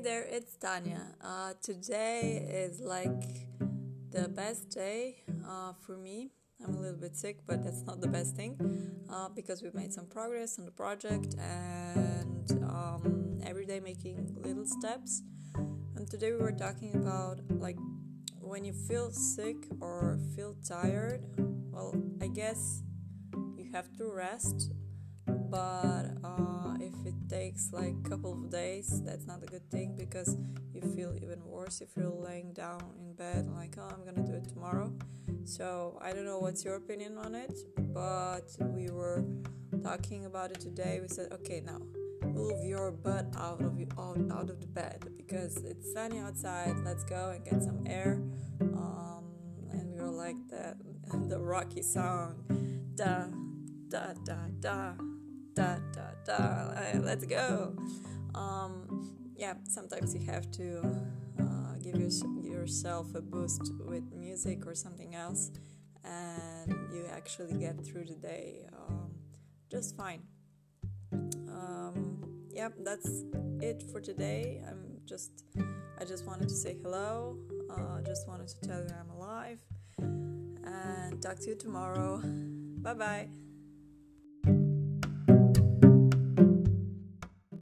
Hey there, it's Tanya. Today is like the best day for me. I'm a little bit sick, but that's not the best thing because we've made some progress on the project and every day making little steps. And today we were talking about like when you feel sick or feel tired, well, I guess you have to rest. But if it takes like a couple of days, that's not a good thing because you feel even worse if you're laying down in bed like, oh, I'm gonna do it tomorrow. So I don't know what's your opinion on it, but we were talking about it today. We said, okay, now move your butt out of the bed because it's sunny outside. Let's go and get some air. And we were like the Rocky song, da da da da. Da, da, da. Let's go. Yeah, sometimes you have to give yourself a boost with music or something else, and you actually get through the day just fine. Yeah, that's it for today. I just wanted to say hello. Just wanted to tell you I'm alive, and talk to you tomorrow. Bye bye.